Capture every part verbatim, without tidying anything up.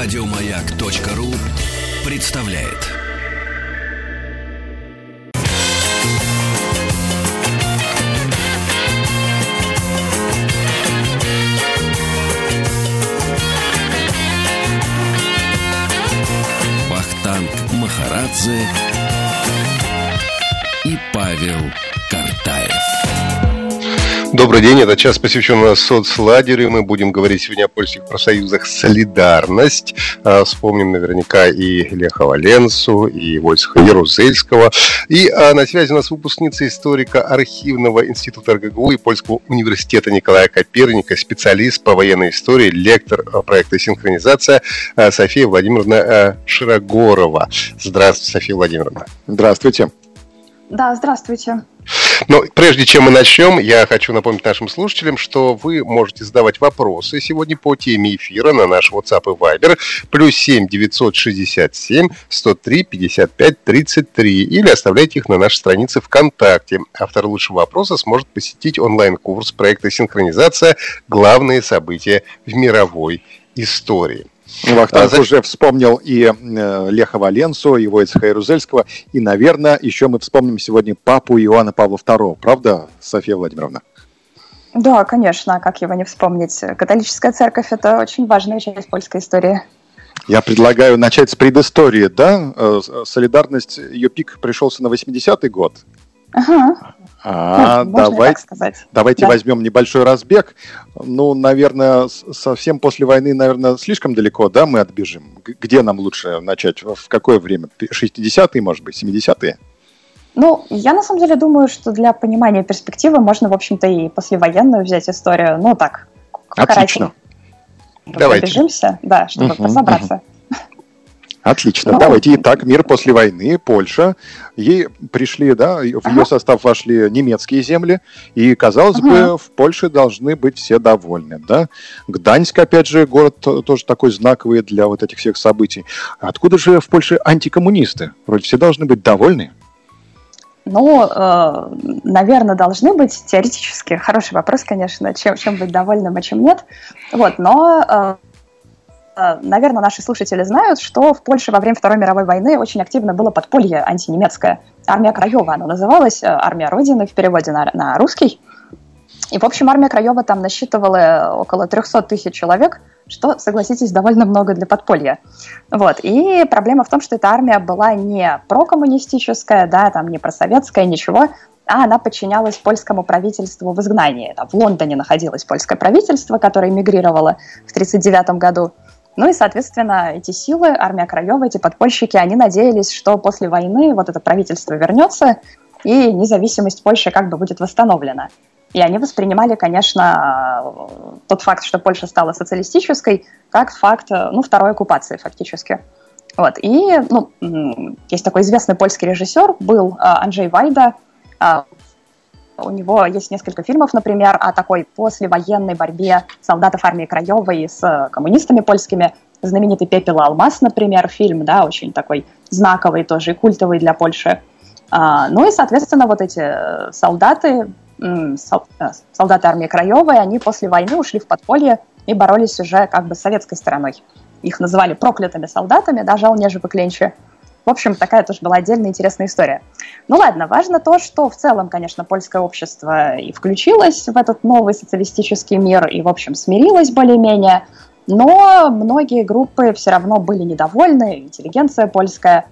Радио Маяк.ру представляет. Бахтанг Махарадзе и Павел Картаев. Добрый день, это час посвящен соцлагерю. Мы будем говорить сегодня о польских профсоюзах «Солидарность». Вспомним наверняка и Леха Валенсу, и Войцеха Ярузельского. И на связи у нас выпускница Историко-архивного института эр гэ гэ у и Польского университета Николая Коперника, специалист по военной истории, лектор проекта «Синхронизация» София Владимировна Широгорова. Здравствуйте, София Владимировна. Здравствуйте. Да, здравствуйте. Но прежде чем мы начнем, я хочу напомнить нашим слушателям, что вы можете задавать вопросы сегодня по теме эфира на наш WhatsApp и Viber плюс семь девятьсот шестьдесят семь сто три пятьдесят пять тридцать три или оставляйте их на нашей странице ВКонтакте. Автор лучшего вопроса сможет посетить онлайн-курс проекта «Синхронизация. Главные события в мировой истории». Вахтанг а, за... уже вспомнил и э, Леха Валенсу, и Войцеха Ярузельского, и, наверное, еще мы вспомним сегодня папу Иоанна Павла второго, правда, Софья Владимировна? Да, конечно, как его не вспомнить. Католическая церковь – это очень важная часть польской истории. Я предлагаю начать с предыстории, да? Солидарность, ее пик пришелся на восьмидесятый год. Ага. А, ну, давай, давайте да. возьмем небольшой разбег. Ну, наверное, совсем после войны, наверное, слишком далеко, да, мы отбежим. Где нам лучше начать? В какое время? шестидесятые, может быть, семидесятые? Ну, я на самом деле думаю, что для понимания перспективы можно, в общем-то, и послевоенную взять историю. Ну, так, Отлично. Давайте. Пробежимся, да, чтобы угу, разобраться. Угу. Отлично. Ну, давайте. Итак, мир после войны, Польша. Ей пришли, да, в ее ага. состав вошли немецкие земли, и, казалось ага. бы, в Польше должны быть все довольны, да. Гданьск, опять же, город тоже такой знаковый для вот этих всех событий. Откуда же в Польше антикоммунисты? Вроде все должны быть довольны. Ну, э, наверное, должны быть теоретически. Хороший вопрос, конечно, чем, чем быть довольным, а чем нет. Вот, но... Э... Наверное, наши слушатели знают, что в Польше во время Второй мировой войны очень активно было подполье антинемецкое. Армия Краёва она называлась, армия Родины в переводе на, на русский. И, в общем, армия Краёва там насчитывала около триста тысяч человек, что, согласитесь, довольно много для подполья. Вот. И проблема в том, что эта армия была не прокоммунистическая, да, там, не просоветская, ничего, а она подчинялась польскому правительству в изгнании. Там в Лондоне находилось польское правительство, которое эмигрировало в тысяча девятьсот тридцать девятом году. Ну и, соответственно, эти силы, армия Краёва, эти подпольщики, они надеялись, что после войны вот это правительство вернется, и независимость Польши как бы будет восстановлена. И они воспринимали, конечно, тот факт, что Польша стала социалистической, как факт, ну, второй оккупации фактически. Вот. И, ну, есть такой известный польский режиссер, был Анджей Вайда. У него есть несколько фильмов, например, о такой послевоенной борьбе солдатов армии Краёвой с коммунистами польскими. Знаменитый «Пепел и алмаз», например, фильм, да, очень такой знаковый тоже и культовый для Польши. А, ну и, соответственно, вот эти солдаты, солдаты армии Краёвой, они после войны ушли в подполье и боролись уже как бы с советской стороной. Их называли проклятыми солдатами, да, жалнежи выклянчи. В общем, такая тоже была отдельная интересная история. Ну ладно, важно то, что в целом, конечно, польское общество и включилось в этот новый социалистический мир, и, в общем, смирилось более-менее, но многие группы все равно были недовольны, интеллигенция польская,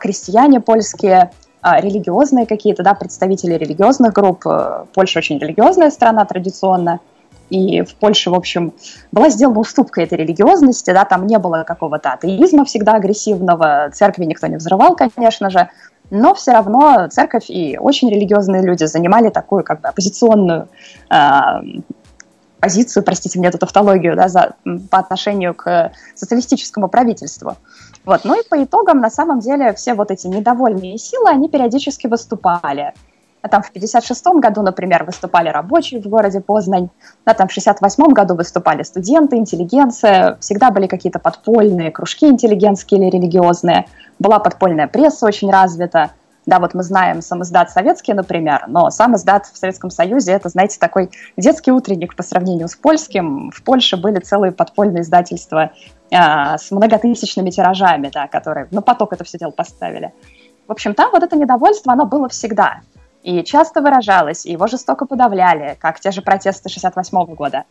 крестьяне польские, религиозные какие-то, да, представители религиозных групп. Польша очень религиозная страна традиционно, и в Польше, в общем, была сделана уступка этой религиозности, да, там не было какого-то атеизма всегда агрессивного, церкви никто не взрывал, конечно же, но все равно церковь и очень религиозные люди занимали такую как бы оппозиционную э, позицию, простите мне эту тавтологию, да, за, по отношению к социалистическому правительству. Вот. Ну и по итогам, на самом деле, все вот эти недовольные силы, они периодически выступали. Там в пятьдесят шестом году, например, выступали рабочие в городе Познань, а там в шестьдесят восьмом году выступали студенты, интеллигенция, всегда были какие-то подпольные кружки интеллигентские или религиозные, была подпольная пресса очень развита, Да, вот мы знаем сам издат советский, например, но сам издат в Советском Союзе — это, знаете, такой детский утренник по сравнению с польским. В Польше были целые подпольные издательства э, с многотысячными тиражами, да, которые на поток это все дело поставили. В общем, там вот это недовольство, оно было всегда. И часто выражалось, и его жестоко подавляли, как те же протесты шестьдесят восьмого года.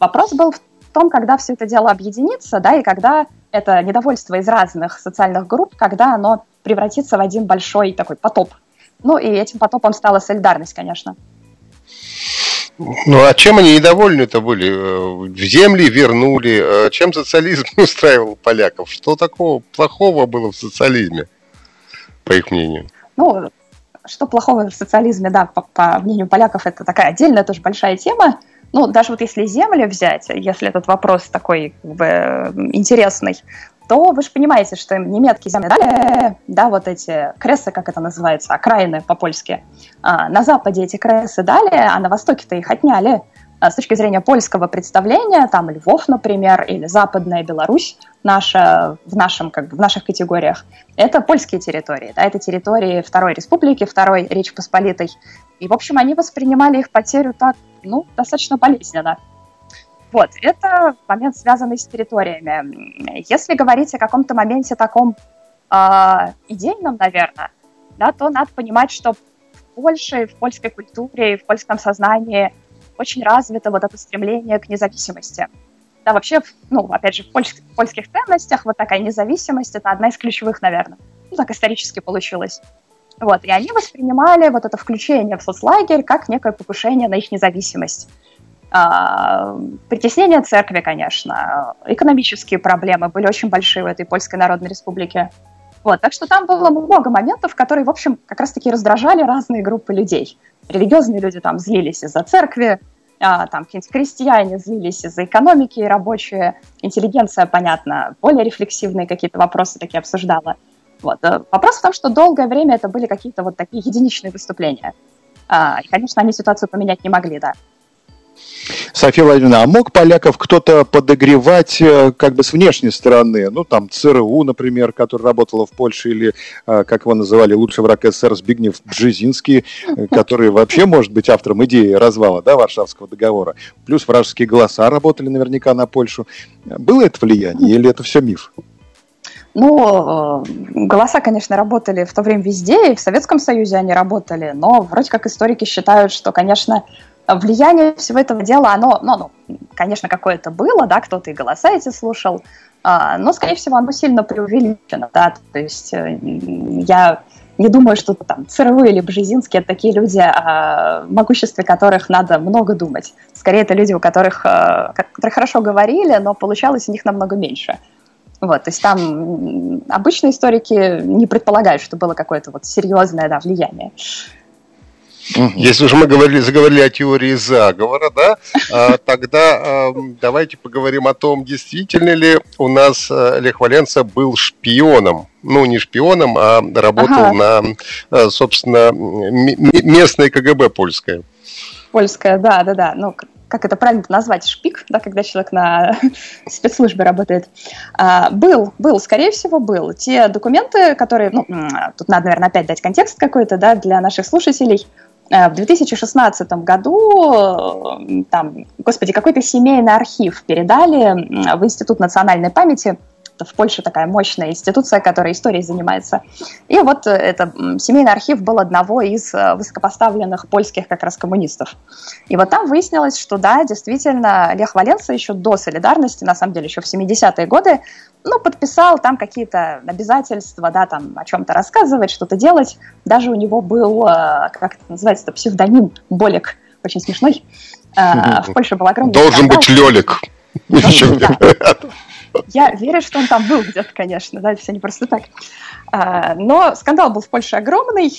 Вопрос был в том, когда все это дело объединится, да, и когда это недовольство из разных социальных групп, когда оно превратится в один большой такой потоп. Ну, и этим потопом стала солидарность, конечно. Ну, а чем они недовольны-то были? Земли вернули, чем социализм устраивал поляков? Что такого плохого было в социализме, по их мнению? Ну, что плохого в социализме, да, по, по мнению поляков, это такая отдельная тоже большая тема. Ну, даже вот если землю взять, если этот вопрос такой, как бы, интересный, то вы же понимаете, что им немецкие земли дали, да, вот эти кресы, как это называется, окраины по-польски. А на Западе эти кресы дали, а на Востоке-то их отняли. А с точки зрения польского представления, там Львов, например, или Западная Беларусь наша, в, нашем, как бы, в наших категориях, это польские территории, да, это территории Второй Республики, Второй Речи Посполитой. И, в общем, они воспринимали их потерю так, ну, достаточно болезненно. Вот, это момент, связанный с территориями. Если говорить о каком-то моменте таком э, идейном, наверное, да, то надо понимать, что в Польше, в польской культуре, в польском сознании очень развито вот это стремление к независимости. Да, вообще, ну, опять же, в польских, в польских ценностях вот такая независимость – это одна из ключевых, наверное. Ну, так исторически получилось. Вот, и они воспринимали вот это включение в соцлагерь как некое покушение на их независимость. Притеснение церкви, конечно, экономические проблемы были очень большие в этой Польской Народной Республике. Вот, так что там было много моментов, которые, в общем, как раз-таки раздражали разные группы людей. Религиозные люди там злились из-за церкви, там крестьяне злились из-за экономики, рабочие, интеллигенция, понятно, более рефлексивные какие-то вопросы такие обсуждала. Вот. Вопрос в том, что долгое время это были какие-то вот такие единичные выступления. И, конечно, они ситуацию поменять не могли, да. Софья Владимировна, а мог поляков кто-то подогревать как бы с внешней стороны? Ну, там, ЦРУ, например, которая работала в Польше, или, как его называли, лучший враг СССР Збигнев Бжезинский, который вообще может быть автором идеи развала, да, Варшавского договора. Плюс вражеские голоса работали наверняка на Польшу. Было это влияние или это все миф? Ну, голоса, конечно, работали в то время везде, и в Советском Союзе они работали, но вроде как историки считают, что, конечно, влияние всего этого дела, оно, ну, ну, конечно, какое-то было, да, кто-то и голоса эти слушал, а, но, скорее всего, оно сильно преувеличено, да, то есть э, я не думаю, что там ЦРУ или Бжезинский — это такие люди, о могуществе которых надо много думать. Скорее, это люди, у которых, э, которые хорошо говорили, но получалось у них намного меньше. Вот, то есть там обычные историки не предполагают, что было какое-то вот серьезное, да, влияние. Если уже мы говорили, заговорили о теории заговора, да, тогда давайте поговорим о том, действительно ли у нас Лех Валенса был шпионом. Ну, не шпионом, а работал ага. на, собственно, местное КГБ польское. Польское, да, да, да. Ну, как это правильно назвать, шпик, да, когда человек на спецслужбе работает. А, был, был, скорее всего, был. Те документы, которые, ну, тут надо, наверное, опять дать контекст какой-то, да, для наших слушателей. В две тысячи шестнадцатом году, там, господи, какой-то семейный архив передали в Институт национальной памяти. Это в Польше такая мощная институция, которая историей занимается. И вот это семейный архив был одного из высокопоставленных польских как раз коммунистов. И вот там выяснилось, что да, действительно, Лех Валенса еще до солидарности, на самом деле еще в семидесятые годы, ну, подписал там какие-то обязательства, да, там о чем-то рассказывать, что-то делать. Даже у него был, как это называется, псевдоним Болек, очень смешной. В Польше был огромный Должен скандал. Быть Лёлик. Должен, да. Я верю, что он там был где-то, конечно, да, это все не просто так. Но скандал был в Польше огромный.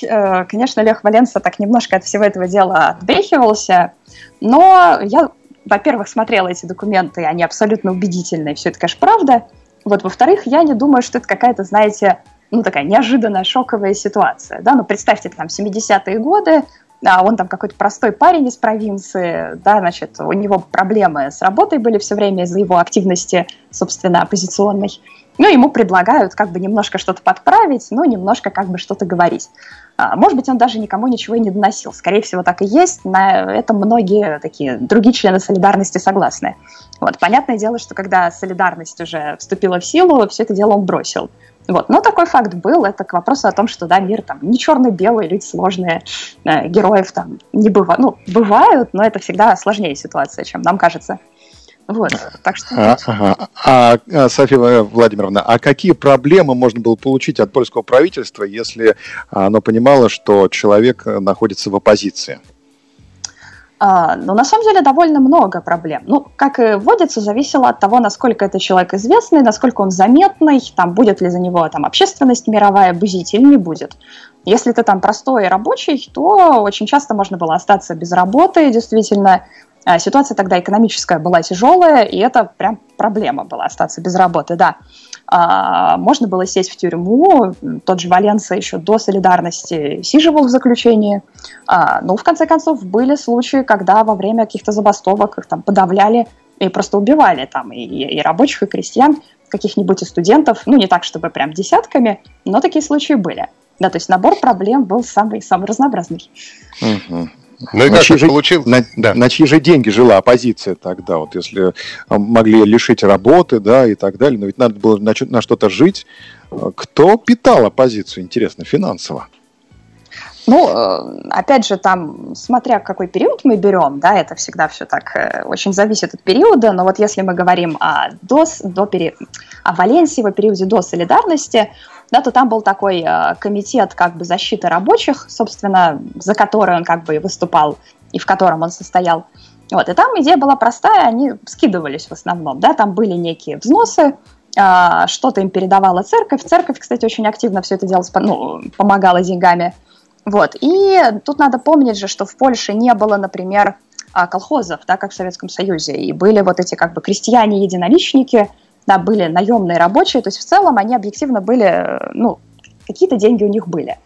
Конечно, Лех Валенса так немножко от всего этого дела отбрехивался. Но я, во-первых, смотрела эти документы, они абсолютно убедительные, все это, конечно, правда. Вот, во-вторых, я не думаю, что это какая-то, знаете, ну, такая неожиданная шоковая ситуация, да, ну, представьте, там, семидесятые годы, а он там какой-то простой парень из провинции, да, значит, у него проблемы с работой были все время из-за его активности, собственно, оппозиционной. Ну, ему предлагают как бы немножко что-то подправить, ну, немножко как бы что-то говорить. Может быть, он даже никому ничего и не доносил. Скорее всего, так и есть. На это многие такие другие члены «Солидарности» согласны. Вот. Понятное дело, что когда «Солидарность» уже вступила в силу, все это дело он бросил. Вот. Но такой факт был. Это к вопросу о том, что, да, мир там не черно-белый, люди сложные, э, героев там не бывает. Ну, бывают, но это всегда сложнее ситуация, чем нам кажется. Вот, так что... А, ага. а, а, София Владимировна, а какие проблемы можно было получить от польского правительства, если оно понимало, что человек находится в оппозиции? А, ну, на самом деле, довольно много проблем. Ну, как и водится, зависело от того, насколько этот человек известный, насколько он заметный, там, будет ли за него там, общественность мировая бузить или не будет. Если ты там простой рабочий, то очень часто можно было остаться без работы, действительно. Ситуация тогда экономическая была тяжелая, и это прям проблема была остаться без работы, да. А, можно было сесть в тюрьму, тот же Валенса еще до солидарности сиживал в заключении. А, ну, в конце концов, были случаи, когда во время каких-то забастовок их там подавляли и просто убивали там и, и рабочих, и крестьян, каких-нибудь и студентов. Ну, не так, чтобы прям десятками, но такие случаи были. Да, то есть набор проблем был самый, самый разнообразный. Угу. Ну и на, как чьи же, получил... на, да. на чьи же деньги жила оппозиция тогда, вот если могли лишить работы, да, и так далее, но ведь надо было на, на что-то жить. Кто питал оппозицию, интересно, финансово? Ну, опять же, там, смотря какой период мы берем, да, это всегда все так очень зависит от периода, но вот если мы говорим о, до, до пери... о Валенсии, в периоде до солидарности, да, то там был такой э, комитет как бы защиты рабочих, собственно, за который он как бы и выступал, и в котором он состоял. Вот, и там идея была простая, они скидывались в основном, да, там были некие взносы, э, что-то им передавала церковь. Церковь, кстати, очень активно все это дело, ну, помогала деньгами. Вот, и тут надо помнить же, что в Польше не было, например, колхозов, да, как в Советском Союзе, и были вот эти как бы крестьяне-единоличники, да, были наемные рабочие, то есть в целом они объективно были, ну, какие-то деньги у них были.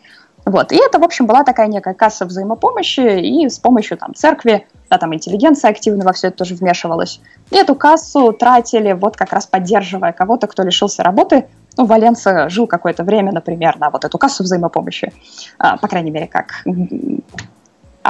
Вот, и это, в общем, была такая некая касса взаимопомощи, и с помощью там церкви, да, там интеллигенция активно во все это тоже вмешивалась. И эту кассу тратили, вот как раз поддерживая кого-то, кто лишился работы. Ну, Валенса жил какое-то время, например, на вот эту кассу взаимопомощи, а, по крайней мере, как...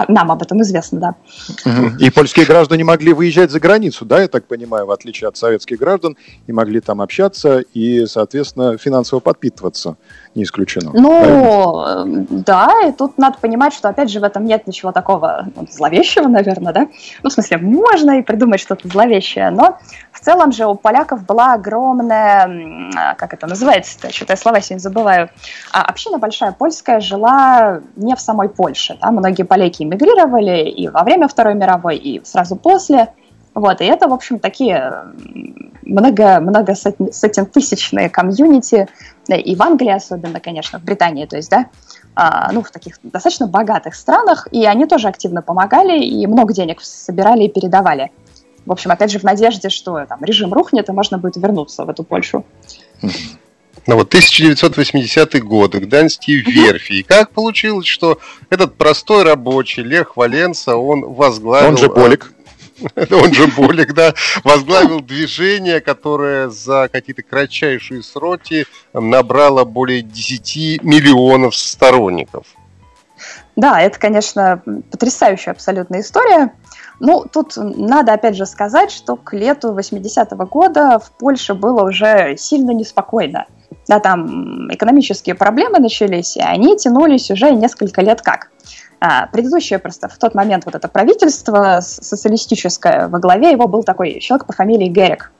Нам об этом известно, да. И польские граждане могли выезжать за границу, да, я так понимаю, в отличие от советских граждан, и могли там общаться и, соответственно, финансово подпитываться, не исключено. Ну, наверное. Да, и тут надо понимать, что, опять же, в этом нет ничего такого ну, зловещего, наверное, да. Ну, в смысле, можно и придумать что-то зловещее, но в целом же у поляков была огромная, как это называется-то, что-то я слова сегодня забываю, а община большая польская жила не в самой Польше, да, многие поляки эмигрировали и во время Второй мировой, и сразу после. Вот, и это, в общем, такие много, много сотен, сотентысячные комьюнити, и в Англии особенно, конечно, в Британии, то есть, да, а, ну, в таких достаточно богатых странах, и они тоже активно помогали, и много денег собирали и передавали. В общем, опять же, в надежде, что там режим рухнет, и можно будет вернуться в эту Польшу. Ну вот, тысяча девятьсот восьмидесятые годы, гданьские верфи. И как получилось, что этот простой рабочий Лех Валенса, он возглавил... Он же Болек. Он же Болек, да, возглавил движение, которое за какие-то кратчайшие сроки набрало более десяти миллионов сторонников. Да, это, конечно, потрясающая абсолютная история. Ну, тут надо, опять же, сказать, что к лету восьмидесятого года в Польше было уже сильно неспокойно. Да, там экономические проблемы начались, и они тянулись уже несколько лет как. А, предыдущее просто в тот момент вот это правительство социалистическое, во главе его был такой человек по фамилии Герек.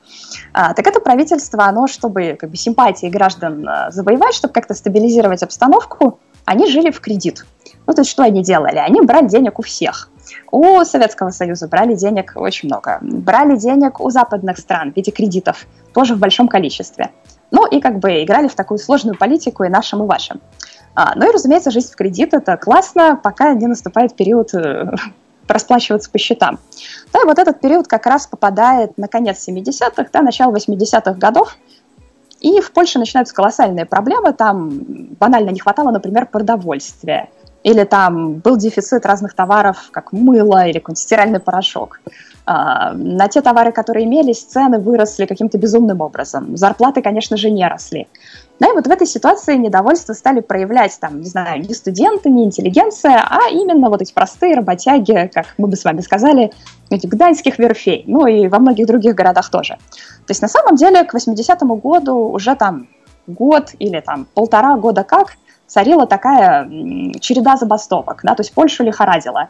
А, так это правительство, оно, чтобы как бы, симпатии граждан завоевать, чтобы как-то стабилизировать обстановку, они жили в кредит. Ну, то есть что они делали? Они брали денег у всех. У Советского Союза брали денег очень много. Брали денег у западных стран в виде кредитов, тоже в большом количестве. Ну, и как бы играли в такую сложную политику и нашим, и вашим. А, ну и, разумеется, жизнь в кредит – это классно, пока не наступает период э, расплачиваться по счетам. Да, и вот этот период как раз попадает на конец семидесятых, да, начало восьмидесятых годов. И в Польше начинаются колоссальные проблемы. Там банально не хватало, например, продовольствия. Или там был дефицит разных товаров, как мыло или какой-нибудь стиральный порошок. На те товары, которые имелись, цены выросли каким-то безумным образом. Зарплаты, конечно же, не росли. Да, и вот в этой ситуации недовольство стали проявлять, там, не знаю, не студенты, не интеллигенция, а именно вот эти простые работяги, как мы бы с вами сказали, этих гданьских верфей, ну и во многих других городах тоже. То есть на самом деле к восьмидесятому году уже там год или там полтора года как царила такая череда забастовок, да, то есть Польшу лихорадило.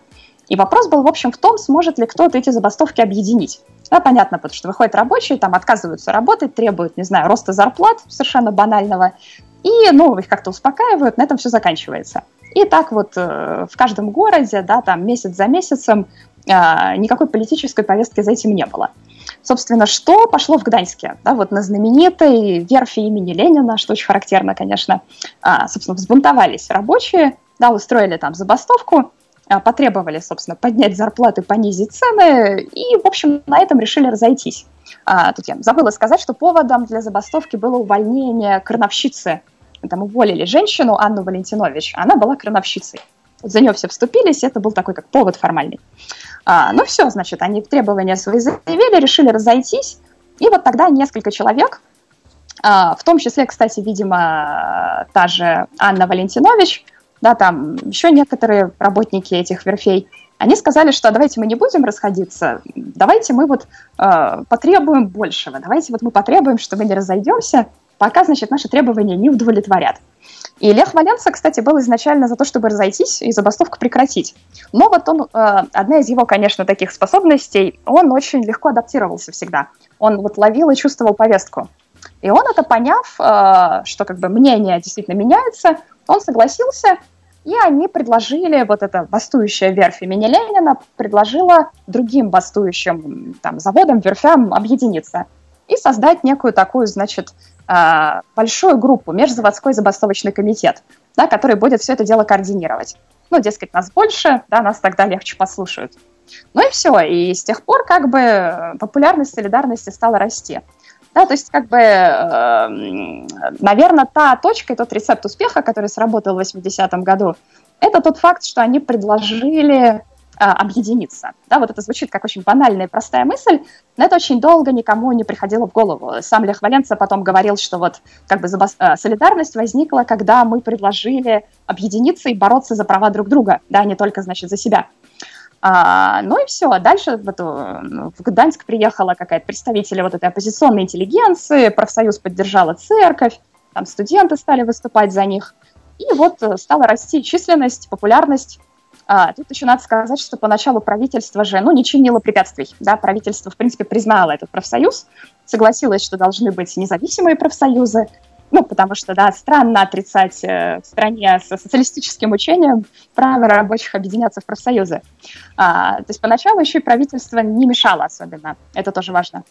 И вопрос был, в общем, в том, сможет ли кто-то эти забастовки объединить. Да, понятно, потому что выходят рабочие, там отказываются работать, требуют, не знаю, роста зарплат совершенно банального, и, ну, их как-то успокаивают, на этом все заканчивается. И так вот э, в каждом городе, да, там месяц за месяцем э, никакой политической повестки за этим не было. Собственно, что пошло в Гданьске? Да, вот на знаменитой верфи имени Ленина, что очень характерно, конечно, э, собственно, взбунтовались рабочие, да, устроили там забастовку, потребовали, собственно, поднять зарплаты, понизить цены, и, в общем, на этом решили разойтись. А, тут я забыла сказать, что поводом для забастовки было увольнение крановщицы. Там уволили женщину Анну Валентинович, она была крановщицей. За нее все вступились, это был такой как повод формальный. А, ну все, значит, они требования свои заявили, решили разойтись, и вот тогда несколько человек, а, в том числе, кстати, видимо, та же Анна Валентинович, да, там еще некоторые работники этих верфей, они сказали, что давайте мы не будем расходиться, давайте мы вот э, потребуем большего, давайте вот мы потребуем, что мы не разойдемся, пока, значит, наши требования не удовлетворят. И Лех Валенса, кстати, был изначально за то, чтобы разойтись и забастовку прекратить. Но вот он, э, одна из его, конечно, таких способностей, он очень легко адаптировался всегда. Он вот ловил и чувствовал повестку. И он это поняв, э, что как бы мнение действительно меняется, он согласился, и они предложили, вот эта бастующая верфь имени Ленина предложила другим бастующим там, заводам, верфям объединиться и создать некую такую, значит, большую группу, межзаводской забастовочный комитет, да, который будет все это дело координировать. Ну, дескать, нас больше, да, нас тогда легче послушают. Ну и все, и с тех пор как бы популярность солидарности стала расти. Да, то есть, как бы, э, наверное, та точка и тот рецепт успеха, который сработал в восьмидесятом году, это тот факт, что они предложили э, объединиться. Да, вот это звучит как очень банальная и простая мысль, но это очень долго никому не приходило в голову. Сам Лех Валенса потом говорил, что вот как бы забас... солидарность возникла, когда мы предложили объединиться и бороться за права друг друга, да, не только, значит, за себя. А, ну и все, дальше в, эту, в Гданьск приехала какая-то представитель вот этой оппозиционной интеллигенции, профсоюз поддержала церковь, там студенты стали выступать за них, и вот стала расти численность, популярность. А, тут еще надо сказать, что поначалу правительство же, ну, не чинило препятствий, да, правительство, в принципе, признало этот профсоюз, согласилось, что должны быть независимые профсоюзы, ну, потому что, да, странно отрицать в стране с социалистическим учением право рабочих объединяться в профсоюзы. А, то есть поначалу еще и правительство не мешало особенно. Это тоже важно.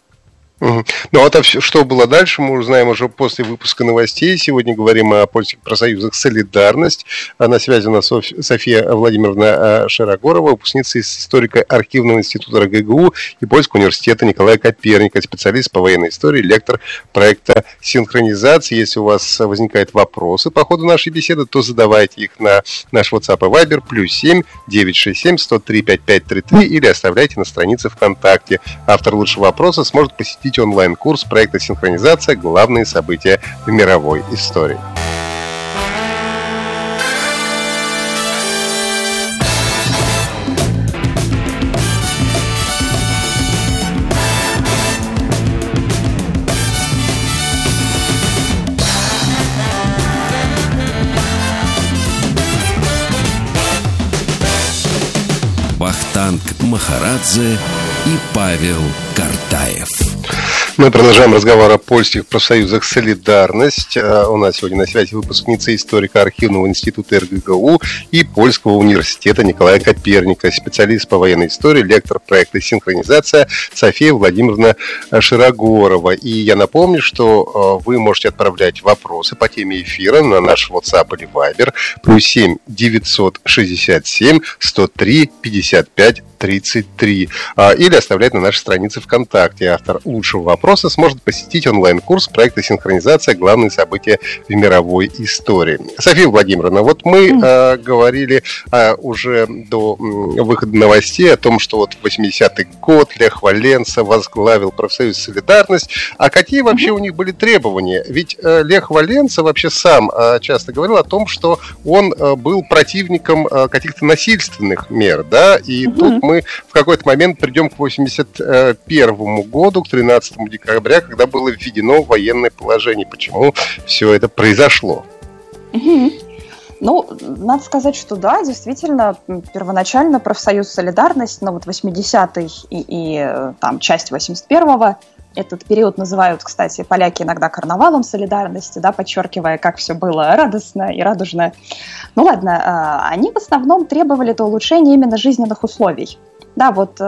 Угу. Ну, а там, что было дальше, мы узнаем уже после выпуска новостей. Сегодня говорим о польских профсоюзах «Солидарность». На связи у нас София Владимировна Широгорова, выпускница из Историко-архивного института эр гэ гэ у и Польского университета Николая Коперника, специалист по военной истории, лектор проекта «Синхронизация». Если у вас возникают вопросы по ходу нашей беседы, то задавайте их на наш WhatsApp и Viber плюс семь девятьсот шестьдесят семь сто три пятьдесят пять тридцать три или оставляйте на странице ВКонтакте. Автор лучшего вопроса сможет посетить онлайн-курс проекта «Синхронизация. Главные события в мировой истории». Бахтанг Махарадзе и Павел Картаев. Мы продолжаем разговор о польских профсоюзах «Солидарность». У нас сегодня на связи выпускница Историко-архивного института эр гэ гэ у и Польского университета Николая Коперника, специалист по военной истории, лектор проекта «Синхронизация» София Владимировна Широгорова. И я напомню, что вы можете отправлять вопросы по теме эфира на наш WhatsApp или Viber плюс семь девятьсот шестьдесят семь сто три пятьдесят пять тридцать три. Или оставлять на нашей странице ВКонтакте. Автор лучшего вопроса сможет посетить онлайн-курс проекта «Синхронизация. Главные события в мировой истории». София Владимировна, вот мы mm-hmm. э, говорили э, уже до э, выхода новостей о том, что вот в восьмидесятый год Лех Валенса возглавил профсоюз «Солидарность». А какие вообще mm-hmm. у них были требования? Ведь э, Лех Валенса вообще сам э, часто говорил о том, что он э, был противником э, каких-то насильственных мер, да, и mm-hmm. тут мы в какой-то момент придем к восемьдесят первому году, к тринадцатому декабря, когда было введено военное положение. Почему все это произошло? Mm-hmm. Ну, надо сказать, что да, действительно, первоначально профсоюз «Солидарность», но вот восьмидесятый и, и там часть восемьдесят первого, этот период называют, кстати, поляки иногда карнавалом солидарности, да, подчеркивая, как все было радостно и радужно. Ну ладно, они в основном требовали-то улучшения именно жизненных условий. Да, вот э,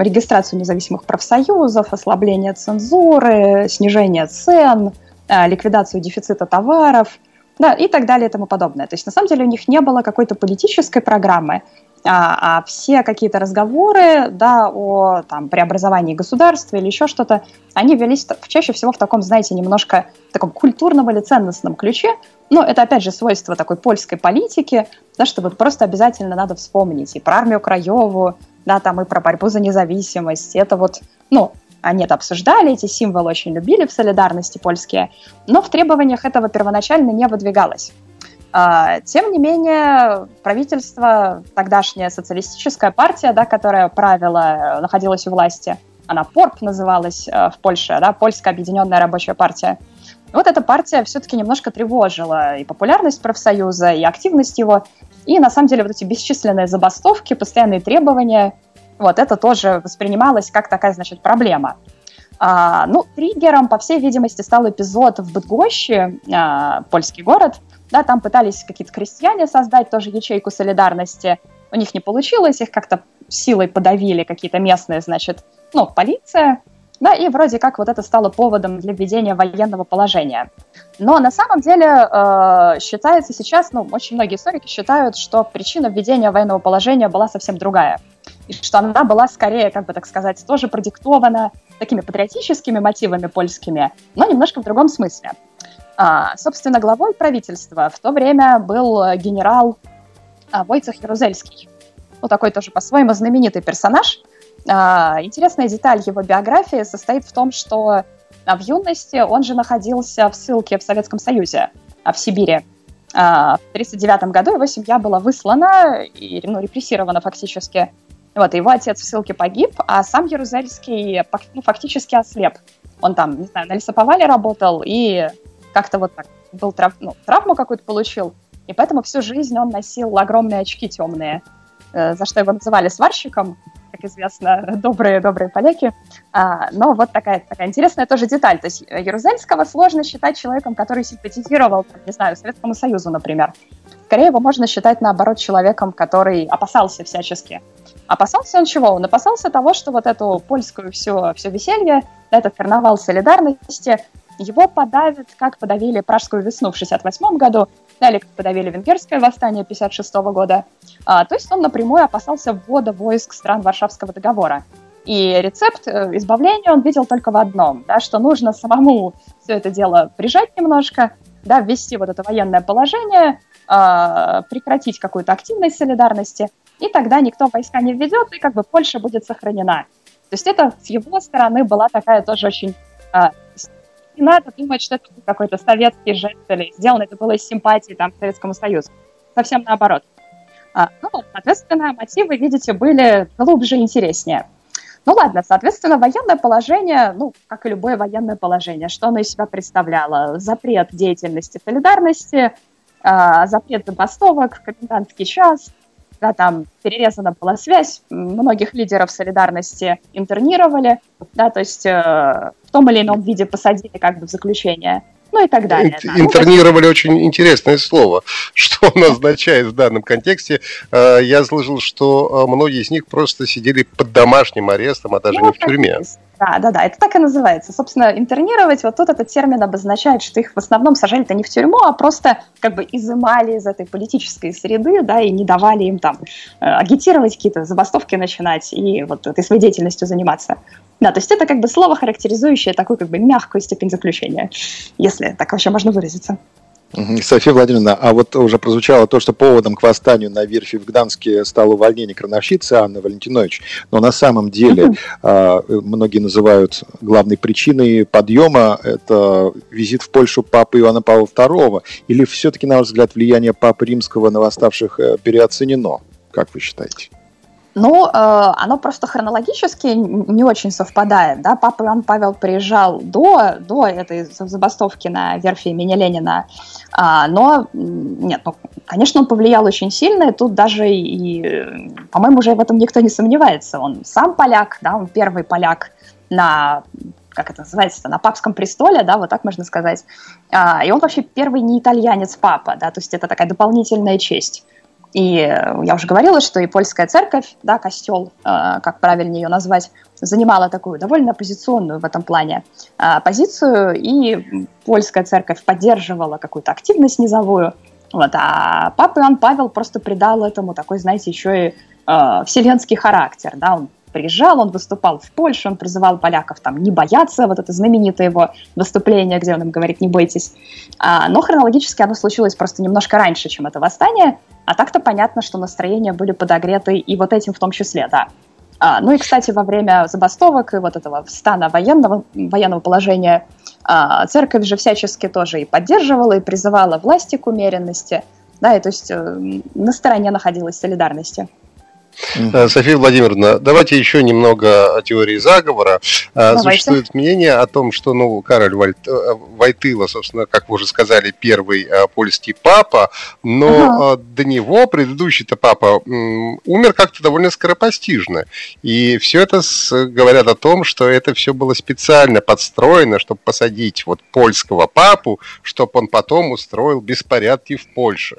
регистрацию независимых профсоюзов, ослабление цензуры, снижение цен, э, ликвидацию дефицита товаров, да, и так далее и тому подобное. То есть на самом деле у них не было какой-то политической программы, а, а все какие-то разговоры, да, о там, преобразовании государства или еще что-то, они велись чаще всего в таком, знаете, немножко таком культурном или ценностном ключе. Но это, опять же, свойство такой польской политики, да, что вот просто обязательно надо вспомнить и про армию Краёву, да, там и про борьбу за независимость. Это вот, ну, они это обсуждали, эти символы очень любили в «Солидарности» польские, но в требованиях этого первоначально не выдвигалось. Тем не менее, правительство, тогдашняя социалистическая партия, да, которая правила, находилась у власти, она ПОРП называлась в Польше, да, Польская объединенная рабочая партия. Вот эта партия все-таки немножко тревожила и популярность профсоюза, и активность его, и на самом деле вот эти бесчисленные забастовки, постоянные требования, вот это тоже воспринималось как такая, значит, проблема. А, ну, триггером, по всей видимости, стал эпизод в Быдгоще, а, польский город, да, там пытались какие-то крестьяне создать тоже ячейку «Солидарности», у них не получилось, их как-то силой подавили какие-то местные, значит, ну, полиция. Да, и вроде как вот это стало поводом для введения военного положения. Но на самом деле э, считается сейчас, ну, очень многие историки считают, что причина введения военного положения была совсем другая. И что она была скорее, как бы так сказать, тоже продиктована такими патриотическими мотивами польскими, но немножко в другом смысле. А, собственно, главой правительства в то время был генерал а, Войцех Ярузельский. Ну, такой тоже по-своему знаменитый персонаж. Интересная деталь его биографии состоит в том, что в юности он же находился в ссылке в Советском Союзе, в Сибири. В тысяча девятьсот тридцать девятом году его семья была выслана, и, ну, репрессирована фактически. Вот, его отец в ссылке погиб, а сам Ярузельский, ну, фактически ослеп. Он там, не знаю, на лесоповале работал и как-то вот так был, ну, травму какую-то получил, и поэтому всю жизнь он носил огромные очки темные, за что его называли сварщиком, как известно, добрые-добрые поляки. А, но вот такая, такая интересная тоже деталь. То есть Ярузельского сложно считать человеком, который симпатизировал, не знаю, Советскому Союзу, например. Скорее его можно считать, наоборот, человеком, который опасался всячески. Опасался он чего? Он опасался того, что вот эту польскую все, все веселье, этот карнавал солидарности, его подавят, как подавили Пражскую весну в шестьдесят восьмом году, или как подавили венгерское восстание пятьдесят шестого года. А, то есть он напрямую опасался ввода войск стран Варшавского договора. И рецепт избавления он видел только в одном, да, что нужно самому все это дело прижать немножко, да, ввести вот это военное положение, а, прекратить какую-то активность солидарности, и тогда никто войска не введет, и как бы Польша будет сохранена. То есть это с его стороны была такая тоже очень... А, не надо думать, что это какой-то советский жест или сделано это было из симпатии там, к Советскому Союзу. Совсем наоборот. А, ну, соответственно, мотивы, видите, были глубже и интереснее. Ну ладно, соответственно, военное положение, ну, как и любое военное положение, что оно из себя представляло? Запрет деятельности солидарности, а, запрет забастовок, комендантский час, да, там перерезана была связь, многих лидеров солидарности интернировали, да, то есть э, в том или ином виде посадили как бы в заключение. ну и так далее. Ин- да. Интернировали — очень интересное слово. Что оно означает в данном контексте? Я слышал, что многие из них просто сидели под домашним арестом, а даже ну, не в тюрьме. Да, да, да, это так и называется. Собственно, интернировать, вот тут этот термин обозначает, что их в основном сажали-то не в тюрьму, а просто как бы изымали из этой политической среды, да, и не давали им там агитировать какие-то забастовки начинать и вот этой своей деятельностью заниматься. Да, то есть это как бы слово, характеризующее такую как бы мягкую степень заключения, если так вообще можно выразиться. София Владимировна, а вот уже прозвучало то, что поводом к восстанию на верфи в Гданске стало увольнение крановщицы Анны Валентинович, но на самом деле mm-hmm. многие называют главной причиной подъема это визит в Польшу папы Иоанна Павла второго, или все-таки, на ваш взгляд, влияние папы римского на восставших переоценено, как вы считаете? Ну, э, оно просто хронологически не очень совпадает, да, папа Иоанн Павел приезжал до, до этой забастовки на верфи имени Ленина, а, но, нет, ну, конечно, он повлиял очень сильно, и тут даже, и, по-моему, уже в этом никто не сомневается, он сам поляк, да, он первый поляк на... как это называется-то, на папском престоле, да, вот так можно сказать, а, и он вообще первый не итальянец папа, да, то есть это такая дополнительная честь. И я уже говорила, что и польская церковь, да, костел, как правильнее ее назвать, занимала такую довольно оппозиционную в этом плане позицию, и польская церковь поддерживала какую-то активность низовую, вот, а папа Иоанн Павел просто придал этому такой, знаете, еще и вселенский характер, да, он приезжал, он выступал в Польше, он призывал поляков там не бояться, вот это знаменитое его выступление, где он им говорит «не бойтесь», а, но хронологически оно случилось просто немножко раньше, чем это восстание, а так-то понятно, что настроения были подогреты и вот этим в том числе, да. А, ну и, кстати, во время забастовок и вот этого стана военного, военного положения а, церковь же всячески тоже и поддерживала, и призывала власти к умеренности, да, и то есть э, на стороне находилась солидарности. София Владимировна, давайте еще немного о теории заговора. Давайте. Существует мнение о том, что ну, Кароль Войтыла, собственно, как вы уже сказали, первый польский папа, но ага. до него предыдущий-то папа умер как-то довольно скоропостижно. И все это говорят о том, что это все было специально подстроено, чтобы посадить вот польского папу, чтобы он потом устроил беспорядки в Польше.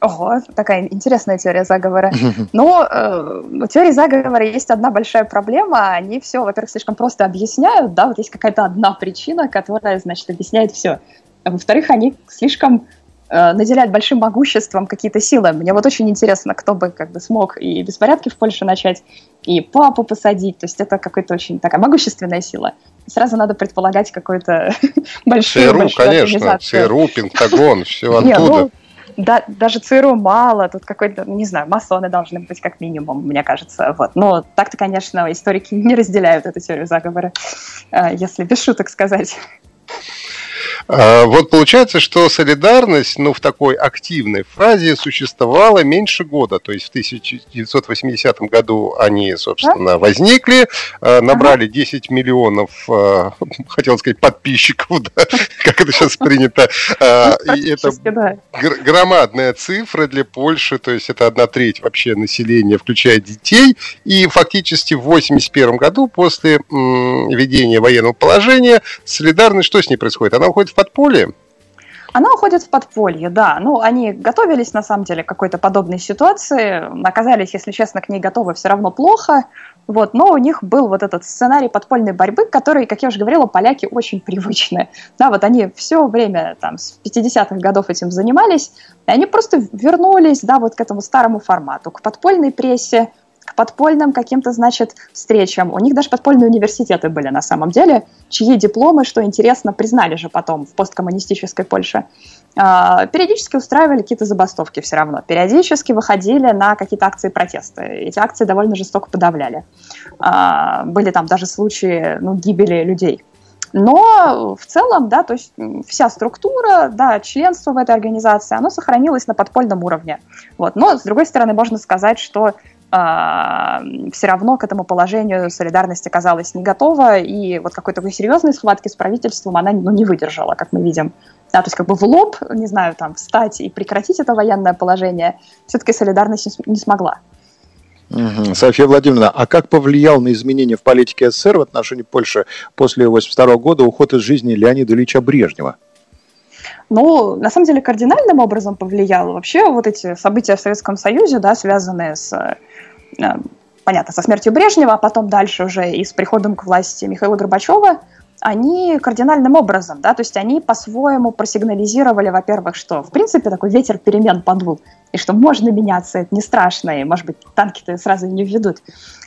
Ого, такая интересная теория заговора. Но э, у теории заговора есть одна большая проблема. Они все, во-первых, слишком просто объясняют, да, вот есть какая-то одна причина, которая, значит, объясняет все. А во-вторых, они слишком э, наделяют большим могуществом какие-то силы. Мне вот очень интересно, кто бы как бы смог и беспорядки в Польше начать, и папу посадить. То есть это какая-то очень такая могущественная сила. Сразу надо предполагать какую-то большую организацию. ЦРУ, конечно, ЦРУ, Пентагон, все оттуда. Да, даже ЦРУ мало, тут какой-то, не знаю, масоны должны быть как минимум, мне кажется. Вот. Но так-то, конечно, историки не разделяют эту теорию заговора, если без шуток сказать. Вот получается, что солидарность, ну, в такой активной фразе существовала меньше года, то есть в тысяча девятьсот восьмидесятом году они, собственно, да? возникли, набрали ага. десять миллионов, хотел сказать, подписчиков, да? как это сейчас принято, и это громадная цифра для Польши, то есть это одна треть вообще населения, включая детей, и фактически в восемьдесят первом году после введения военного положения солидарность, что с ней происходит? Она уходит в подполье? Она уходит в подполье, да. Ну, они готовились, на самом деле, к какой-то подобной ситуации, оказались, если честно, к ней готовы все равно плохо, вот, но у них был вот этот сценарий подпольной борьбы, который, как я уже говорила, поляки очень привычны. Да, вот они все время, там, с пятидесятых годов этим занимались, и они просто вернулись, да, вот к этому старому формату, к подпольной прессе, к подпольным каким-то, значит, встречам. У них даже подпольные университеты были на самом деле, чьи дипломы, что интересно, признали же потом в посткоммунистической Польше. Э, периодически устраивали какие-то забастовки все равно, периодически выходили на какие-то акции протеста. Эти акции довольно жестоко подавляли. Э, были там даже случаи, ну, гибели людей. Но в целом, да, то есть вся структура, да, членство в этой организации, оно сохранилось на подпольном уровне. Вот. Но, с другой стороны, можно сказать, что все равно к этому положению солидарность оказалась не готова, и вот какой-то такой серьезной схватки с правительством она, ну, не выдержала, как мы видим. Да, то есть как бы в лоб, не знаю, там, встать и прекратить это военное положение все-таки солидарность не смогла. Угу. София Владимировна, а как повлиял на изменения в политике СССР в отношении Польши после восемьдесят второго года уход из жизни Леонида Ильича Брежнева? Ну, на самом деле, кардинальным образом повлияло. Вообще, вот эти события в Советском Союзе, да, связанные с, понятно, со смертью Брежнева, а потом дальше уже и с приходом к власти Михаила Горбачева, они кардинальным образом, да, то есть они по-своему просигнализировали, во-первых, что, в принципе, такой ветер перемен подул, и что можно меняться, это не страшно, и, может быть, танки-то сразу не введут.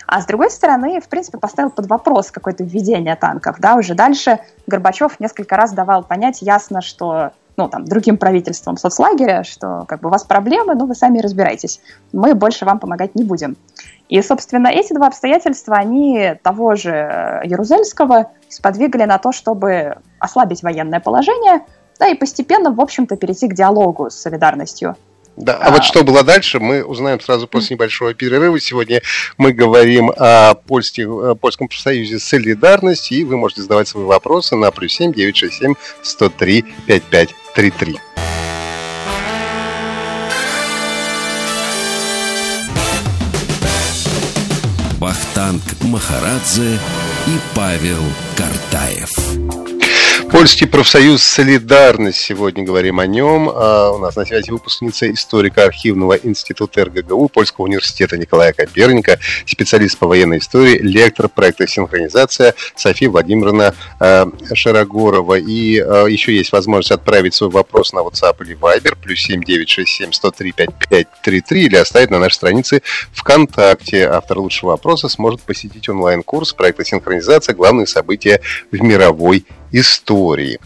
А с другой стороны, в принципе, поставил под вопрос какое-то введение танков, да, уже дальше Горбачев несколько раз давал понять ясно, что, ну, там, другим правительством соцлагеря, что, как бы, у вас проблемы, но вы сами разбирайтесь, мы больше вам помогать не будем. И, собственно, эти два обстоятельства, они того же Ярузельского сподвигли на то, чтобы ослабить военное положение, да, и постепенно, в общем-то, перейти к диалогу с солидарностью. Да, а, а вот что было дальше, мы узнаем сразу после небольшого перерыва. Сегодня мы говорим о польском, польском профсоюзе «Солидарность», и вы можете задавать свои вопросы на плюс семь девятьсот шестьдесят семь сто три пятьдесят пять тридцать три. Бахтанг Махарадзе и Павел Картаев. Польский профсоюз «Солидарность». Сегодня говорим о нем. У нас на связи выпускница Историко-архивного института эр гэ гэ у Польского университета Николая Коперника, специалист по военной истории, лектор проекта «Синхронизация» София Владимировна Широгорова. И еще есть возможность отправить свой вопрос на WhatsApp или Viber, плюс семь девятьсот шестьдесят семь сто три пятьдесят пять тридцать три, или оставить на нашей странице ВКонтакте. Автор лучшего вопроса сможет посетить онлайн-курс проекта «Синхронизация. Главные события в мировой истории».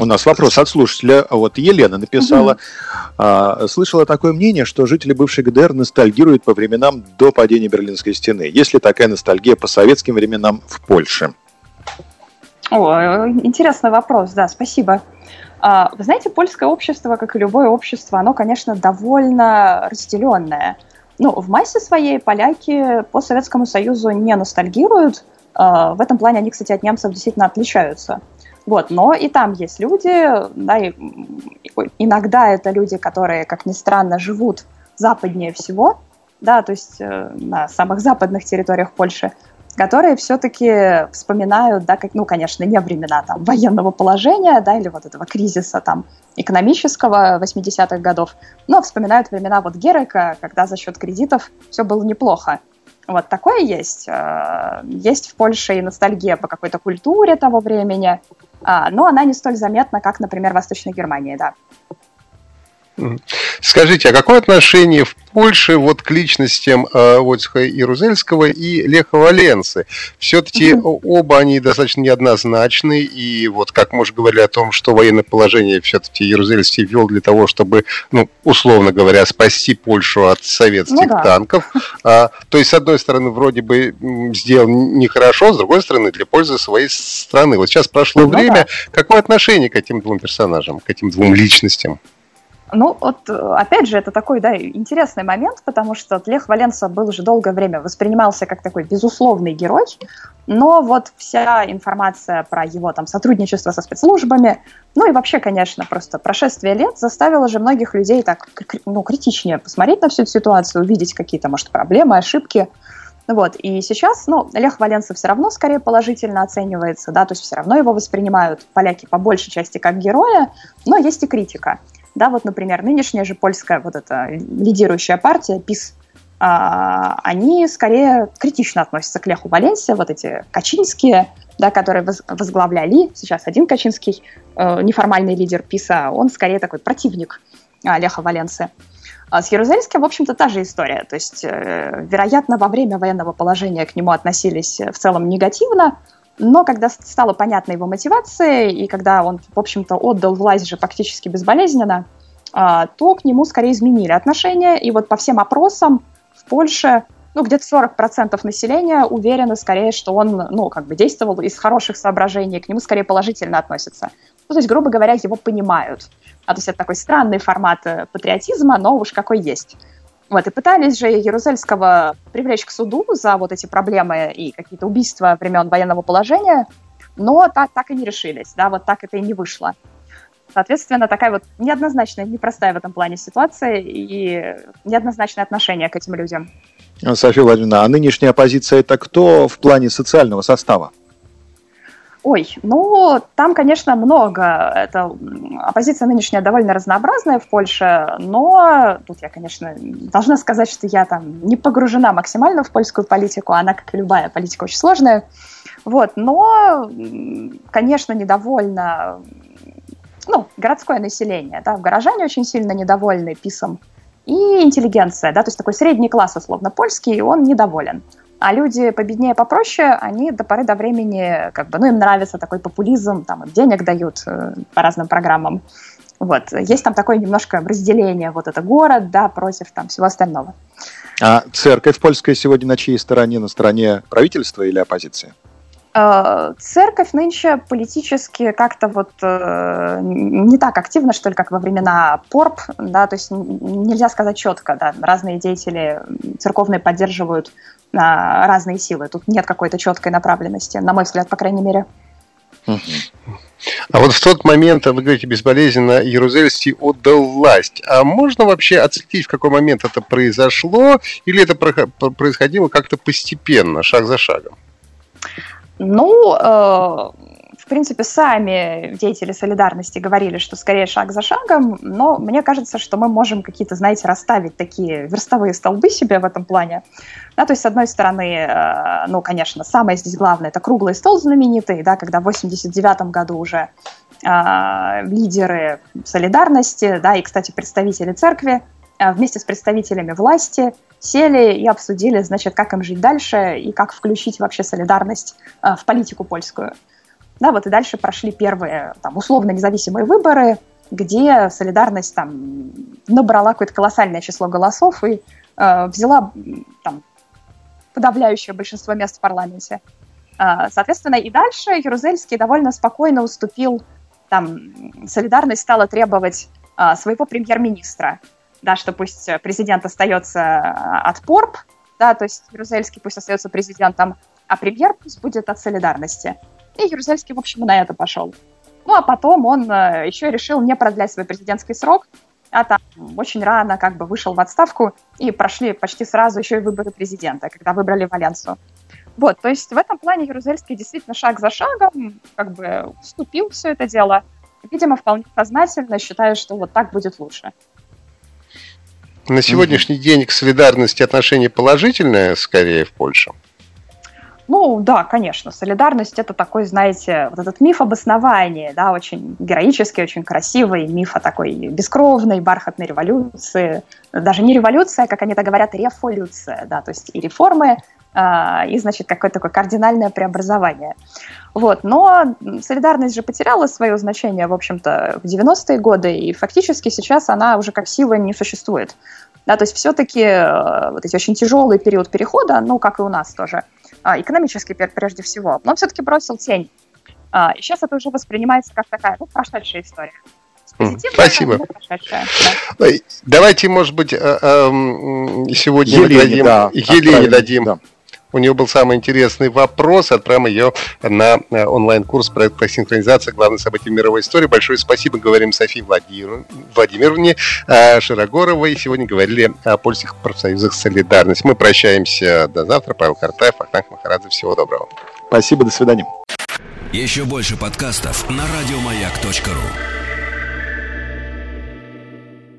У нас вопрос от слушателя. Вот Елена написала: угу. слышала такое мнение, что жители бывшей гэ дэ эр ностальгируют по временам до падения Берлинской стены. Есть ли такая ностальгия по советским временам в Польше? О, интересный вопрос, да, спасибо. Вы знаете, польское общество, как и любое общество, оно, конечно, довольно разделенное. Ну, в массе своей поляки по Советскому Союзу не ностальгируют. В этом плане они, кстати, от немцев действительно отличаются. Вот, но и там есть люди, да, и иногда это люди, которые, как ни странно, живут западнее всего, да, то есть на самых западных территориях Польши, которые все-таки вспоминают, да, как, ну, конечно, не времена там военного положения, да, или вот этого кризиса там экономического восьмидесятых годов, но вспоминают времена вот Герека, когда за счет кредитов все было неплохо. Вот такое есть. Есть в Польше и ностальгия по какой-то культуре того времени, но она не столь заметна, как, например, в Восточной Германии, да. Скажите, а какое отношение в Польше вот к личностям Войцеха Ярузельского и Леха Валенсы? Все-таки mm-hmm. оба они достаточно неоднозначны, и вот как мы уже говорили о том, что военное положение все-таки Ярузельский ввел для того, чтобы, ну, условно говоря, спасти Польшу от советских mm-hmm. танков. А, то есть, с одной стороны, вроде бы сделал нехорошо, с другой стороны, для пользы своей страны. Вот сейчас прошло mm-hmm. время. Какое отношение к этим двум персонажам, к этим двум личностям? Ну, вот, опять же, это такой, да, интересный момент, потому что вот Лех Валенса был уже долгое время, воспринимался как такой безусловный герой, но вот вся информация про его там сотрудничество со спецслужбами, ну и вообще, конечно, просто прошествие лет заставило же многих людей так, ну, критичнее посмотреть на всю эту ситуацию, увидеть какие-то, может, проблемы, ошибки. Вот, и сейчас, ну, Лех Валенса все равно скорее положительно оценивается, да, то есть все равно его воспринимают поляки по большей части как героя, но есть и критика. Да, вот, например, нынешняя же польская вот эта лидирующая партия ПИС, а, они скорее критично относятся к Леху Валенсе, вот эти Качинские, да, которые возглавляли, сейчас один Качинский, э, неформальный лидер ПИСа, он скорее такой противник э, Леха Валенсы. А с Ярузельским, в общем-то, та же история, то есть, э, вероятно, во время военного положения к нему относились в целом негативно, но когда стало понятна его мотивация, и когда он, в общем-то, отдал власть же практически безболезненно, то к нему скорее изменили отношения. И вот по всем опросам в Польше, ну, где-то сорок процентов населения уверены скорее, что он, ну, как бы действовал из хороших соображений, к нему скорее положительно относятся. Ну, то есть, грубо говоря, его понимают. А то есть это такой странный формат патриотизма, но уж какой есть. Вот, и пытались же Ярузельского привлечь к суду за вот эти проблемы и какие-то убийства времен военного положения, но так, так и не решились, да, вот так это и не вышло. Соответственно, такая вот неоднозначная, непростая в этом плане ситуация и неоднозначное отношение к этим людям. Софья Владимировна, а нынешняя оппозиция — это кто в плане социального состава? Ой, ну, там, конечно, много. Это оппозиция нынешняя довольно разнообразная в Польше, но тут я, конечно, должна сказать, что я там не погружена максимально в польскую политику, она, как и любая политика, очень сложная. Вот, но, конечно, недовольна, ну, городское население, да, горожане очень сильно недовольны ПИСом, и интеллигенция, да, то есть такой средний класс, условно, польский, он недоволен. А люди победнее, попроще, они до поры до времени, как бы, ну, им нравится такой популизм, там, денег дают по разным программам. Вот. Есть там такое немножко разделение, вот это город, да, против там всего остального. А церковь польская сегодня на чьей стороне? На стороне правительства или оппозиции? Церковь нынче политически как-то вот э, не так активна, что ли, как во времена ПОРП, да, то есть нельзя сказать четко, да, разные деятели церковные поддерживают э, разные силы, тут нет какой-то четкой направленности, на мой взгляд, по крайней мере. А вот в тот момент, вы говорите, безболезненно Ярузельский отдал власть. А можно вообще отследить, в какой момент это произошло, или это происходило как-то постепенно, шаг за шагом? Ну, э, в принципе, сами деятели солидарности говорили, что скорее шаг за шагом, но мне кажется, что мы можем какие-то, знаете, расставить такие верстовые столбы себе в этом плане. Да, то есть, с одной стороны, э, ну, конечно, самое здесь главное – это круглый стол знаменитый, да, когда в восемьдесят девятом году уже э, лидеры солидарности, да, и, кстати, представители церкви, вместе с представителями власти сели и обсудили, значит, как им жить дальше и как включить вообще солидарность а, в политику польскую. Да, вот и дальше прошли первые там, условно независимые выборы, где солидарность там, набрала какое-то колоссальное число голосов и а, взяла там, подавляющее большинство мест в парламенте. А, соответственно, и дальше Ярузельский довольно спокойно уступил. Там, солидарность стала требовать а, своего премьер-министра. Да, что пусть президент остается от ПОРП, да, то есть Ярузельский пусть остается президентом, а премьер пусть будет от солидарности. И Ярузельский, в общем, на это пошел. Ну, а потом он еще решил не продлять свой президентский срок, а там очень рано как бы вышел в отставку, и прошли почти сразу еще и выборы президента, когда выбрали Валенсу. Вот, то есть в этом плане Ярузельский действительно шаг за шагом как бы уступил все это дело, видимо, вполне сознательно, считая, что вот так будет лучше. На сегодняшний mm-hmm. день к солидарности отношение положительное скорее в Польше? Ну, да, конечно. Солидарность – это такой, знаете, вот этот миф об основании, да, очень героический, очень красивый, миф о такой бескровной, бархатной революции. Даже не революция, как они-то говорят, рефолюция, да, то есть и реформы, и, значит, какое-то такое кардинальное преобразование. Вот. Но солидарность же потеряла свое значение, в общем-то, в девяностые годы, и фактически сейчас она уже как сила не существует. Да, то есть все-таки вот эти очень тяжелый период перехода, ну, как и у нас тоже, экономический прежде всего, но он все-таки бросил тень. И сейчас это уже воспринимается как такая, ну, прошедшая история. Спасибо. Да. Давайте, может быть, сегодня Елене дадим, да, Елене дадим. Да. У нее был самый интересный вопрос. Отправим ее на онлайн-курс проекта «Синхронизация. Главное событие мировой истории». Большое спасибо. Говорим Софии Владимир... Владимировне Широгоровой. Сегодня говорили о польских профсоюзах «Солидарность». Мы прощаемся до завтра. Павел Картаев, Бахтанг Махарадзе. Всего доброго. Спасибо. До свидания. Еще больше подкастов на радио маяк точка ру.